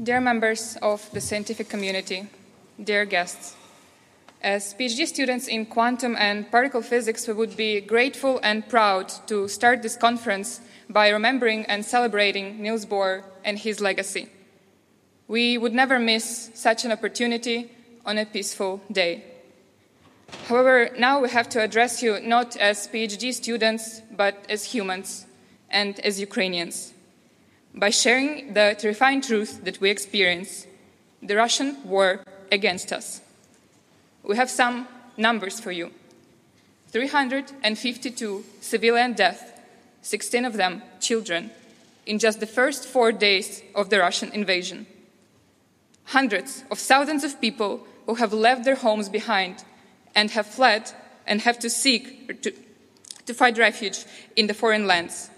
Dear members of the scientific community, dear guests, as PhD students in quantum and particle physics, we would be grateful and proud to start this conference by remembering and celebrating Niels Bohr and his legacy. We would never miss such an opportunity on a peaceful day. However, now we have to address you not as PhD students, but as humans and as Ukrainians. By sharing the terrifying truth that we experience, the Russian war against us. We have some numbers for you. 352 civilian deaths, 16 of them children, in just the first 4 days of the Russian invasion. Hundreds of thousands of people who have left their homes behind and have fled and have to seek to find refuge in the foreign lands.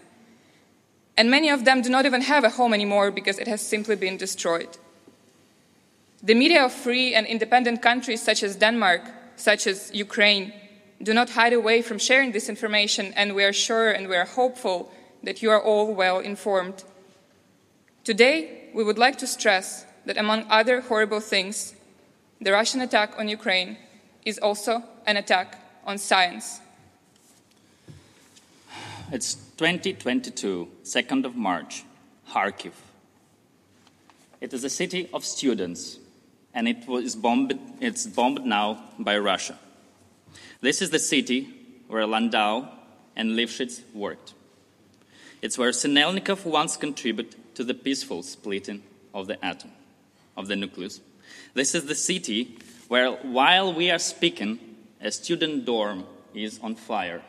And many of them do not even have a home anymore because it has simply been destroyed. The media of free and independent countries such as Denmark, such as Ukraine, do not hide away from sharing this information, and we are sure and we are hopeful that you are all well informed. Today, we would like to stress that among other horrible things, the Russian attack on Ukraine is also an attack on science. It's 2022, 2nd of March, Kharkiv. It is a city of students, and it's bombed now by Russia. This is the city where Landau and Lifshitz worked. It's where Sinelnikov once contributed to the peaceful splitting of the atom, of the nucleus. This is the city where, while we are speaking, a student dorm is on fire.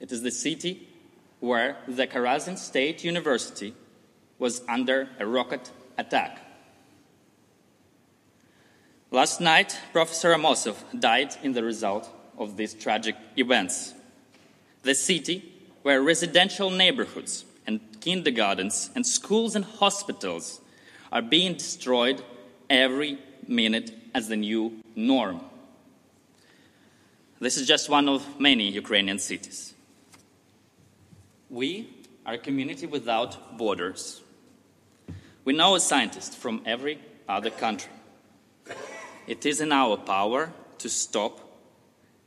It is the city where the Karazin State University was under a rocket attack. Last night, Professor Amosov died in the result of these tragic events. The city where residential neighborhoods and kindergartens and schools and hospitals are being destroyed every minute as the new norm. This is just one of many Ukrainian cities. We are a community without borders. We know a scientist from every other country. It is in our power to stop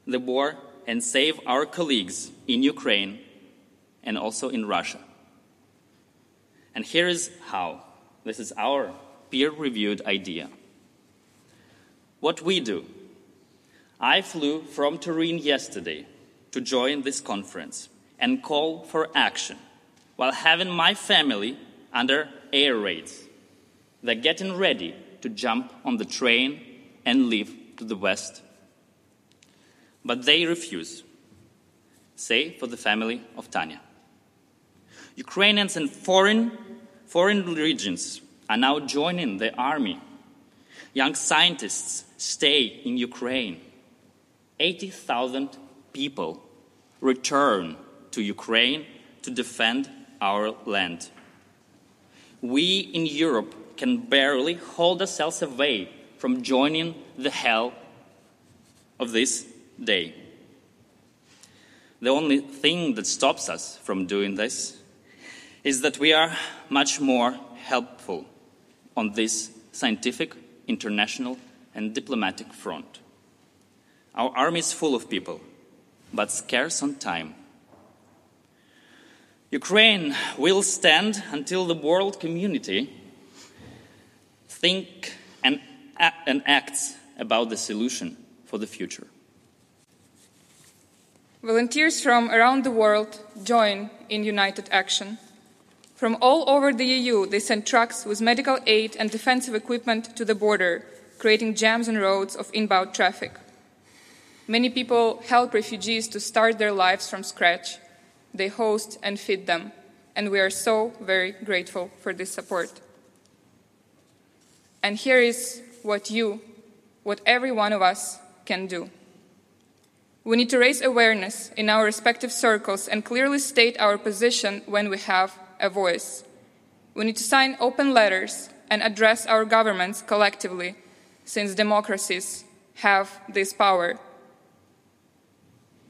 the war and save our colleagues in Ukraine and also in Russia. And here is how. This is our peer-reviewed idea. What we do. I flew from Turin yesterday to join this conference and call for action while having my family under air raids. They're getting ready to jump on the train and leave to the West. But they refuse, say for the family of Tanya. Ukrainians in foreign regions are now joining the army. Young scientists stay in Ukraine. 80,000 people return to Ukraine to defend our land. We in Europe can barely hold ourselves away from joining the hell of this day. The only thing that stops us from doing this is that we are much more helpful on this scientific, international, and diplomatic front. Our army is full of people, but scarce on time. Ukraine will stand until the world community think and acts about the solution for the future. Volunteers from around the world join in united action. From all over the EU, they send trucks with medical aid and defensive equipment to the border, creating jams on roads of inbound traffic. Many people help refugees to start their lives from scratch. They host and feed them, and we are so very grateful for this support. And here is what every one of us can do. We need to raise awareness in our respective circles and clearly state our position when we have a voice. We need to sign open letters and address our governments collectively, since democracies have this power.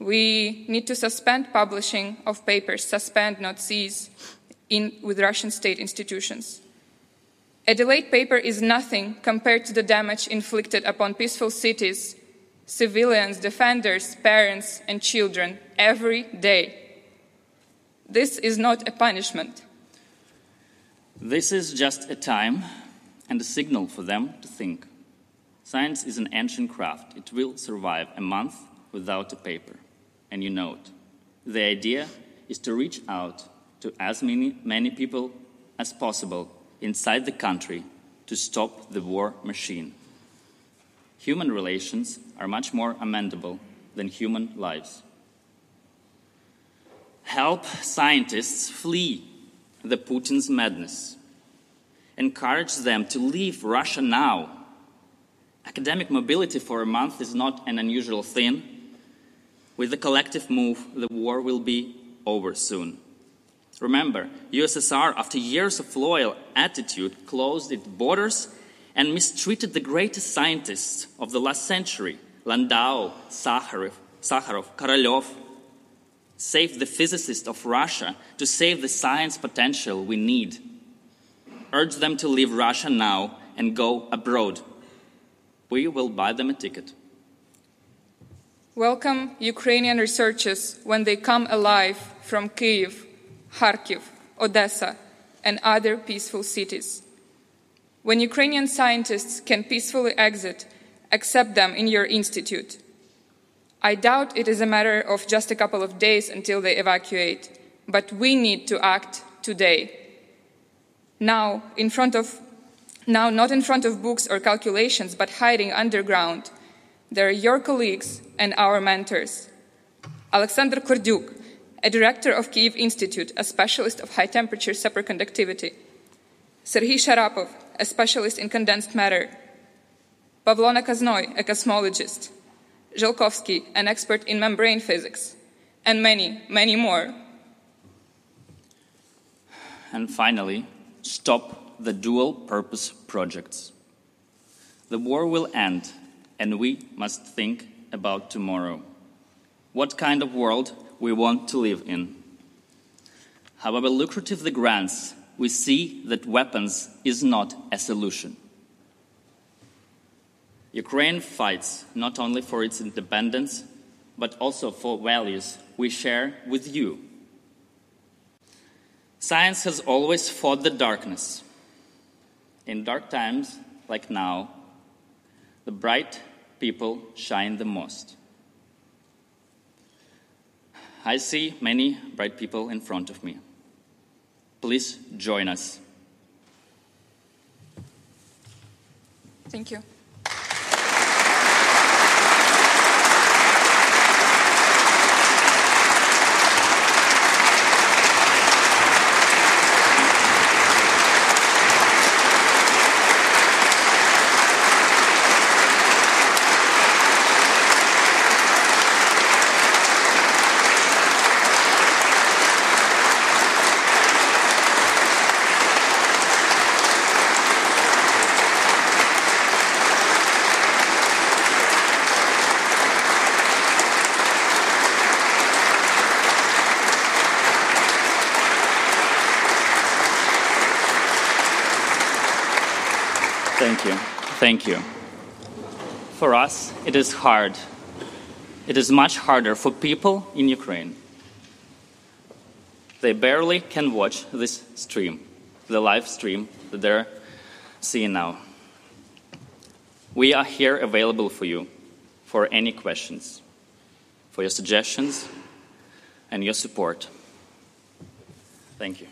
We need to suspend publishing of papers, suspend, not cease, with Russian state institutions. A delayed paper is nothing compared to the damage inflicted upon peaceful cities, civilians, defenders, parents, and children every day. This is not a punishment. This is just a time and a signal for them to think. Science is an ancient craft. It will survive a month without a paper, and you know it. The idea is to reach out to as many people as possible inside the country to stop the war machine. Human relations are much more amenable than human lives. Help scientists flee the Putin's madness. Encourage them to leave Russia now. Academic mobility for a month is not an unusual thing. With the collective move, the war will be over soon. Remember, USSR, after years of loyal attitude, closed its borders and mistreated the greatest scientists of the last century, Landau, Sakharov, Korolev. Save the physicists of Russia to save the science potential we need. Urge them to leave Russia now and go abroad. We will buy them a ticket. Welcome Ukrainian researchers when they come alive from Kyiv, Kharkiv, Odessa, and other peaceful cities. When Ukrainian scientists can peacefully exit, accept them in your institute. I doubt it is a matter of just a couple of days until they evacuate, but we need to act today. Now, not in front of books or calculations, but hiding underground. They're your colleagues and our mentors. Alexander Kordyuk, a director of Kyiv Institute, a specialist of high-temperature superconductivity. Serhii Sharapov, a specialist in condensed matter. Pavlona Kaznoy, a cosmologist. Zhelkovsky, an expert in membrane physics. And many, many more. And finally, stop the dual-purpose projects. The war will end, and we must think about tomorrow. What kind of world we want to live in. However lucrative the grants, we see that weapons is not a solution. Ukraine fights not only for its independence, but also for values we share with you. Science has always fought the darkness. In dark times, like now, the bright people shine the most. I see many bright people in front of me. Please join us. Thank you. Thank you. For us, it is hard. It is much harder for people in Ukraine. They barely can watch this stream, the live stream that they're seeing now. We are here available for you, for any questions, for your suggestions, and your support. Thank you.